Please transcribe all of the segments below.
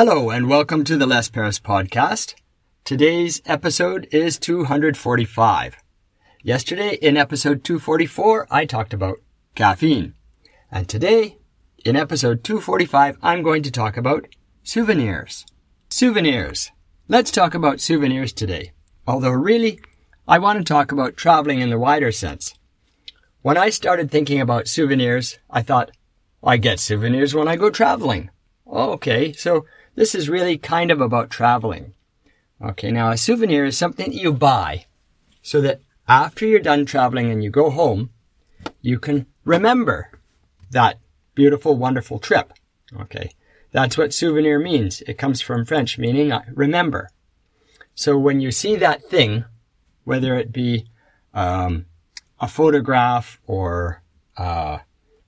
Hello and welcome to the Les Paris Podcast. Today's episode is 245. Yesterday in episode 244, I talked about caffeine. And today in episode 245, I'm going to talk about souvenirs. Souvenirs. Let's talk about souvenirs today. Although really, I want to talk about traveling in the wider sense. When I started thinking about souvenirs, I thought, I get souvenirs when I go traveling. Okay, so this is really kind of about traveling. Okay, now a souvenir is something you buy so that after you're done traveling and you go home, you can remember that beautiful, wonderful trip. Okay, that's what souvenir means. It comes from French, meaning remember. So when you see that thing, whether it be a photograph or a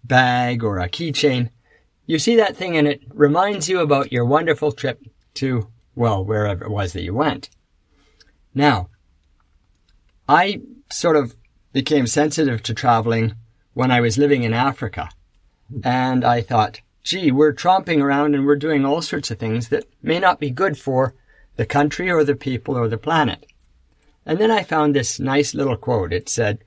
bag or a keychain, you see that thing and it reminds you about your wonderful trip to, well, wherever it was that you went. Now, I sort of became sensitive to traveling when I was living in Africa. And I thought, gee, we're tromping around and we're doing all sorts of things that may not be good for the country or the people or the planet. And then I found this nice little quote. It said,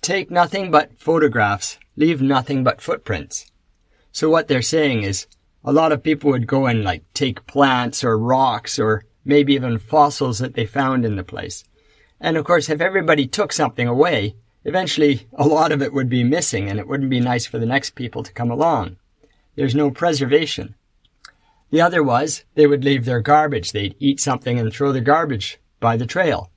take nothing but photographs, leave nothing but footprints. So what they're saying is a lot of people would go and like take plants or rocks or maybe even fossils that they found in the place. And of course, if everybody took something away, eventually a lot of it would be missing and it wouldn't be nice for the next people to come along. There's no preservation. The other was they would leave their garbage. They'd eat something and throw the garbage by the trail.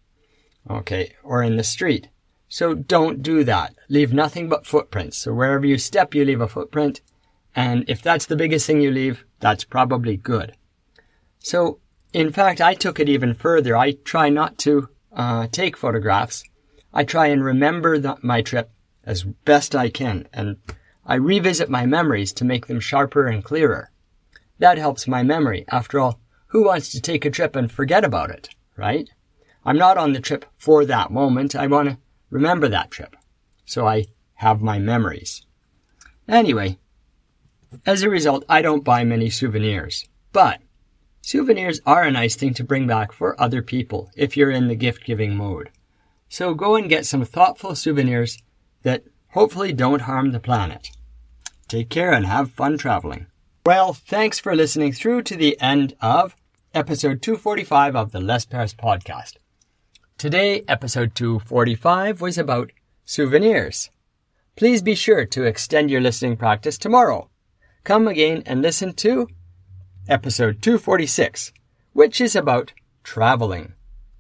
Okay, or in the street. So don't do that. Leave nothing but footprints. So wherever you step, you leave a footprint. And if that's the biggest thing you leave, that's probably good. So in fact, I took it even further. I try not to take photographs. I try and remember my trip as best I can. And I revisit my memories to make them sharper and clearer. That helps my memory. After all, who wants to take a trip and forget about it, right? I'm not on the trip for that moment. I want to remember that trip. So I have my memories. Anyway, as a result, I don't buy many souvenirs. But souvenirs are a nice thing to bring back for other people if you're in the gift-giving mode. So go and get some thoughtful souvenirs that hopefully don't harm the planet. Take care and have fun traveling. Well, thanks for listening through to the end of episode 245 of the Les Paris Podcast. Today, episode 245 was about souvenirs. Please be sure to extend your listening practice tomorrow. Come again and listen to episode 246, which is about traveling.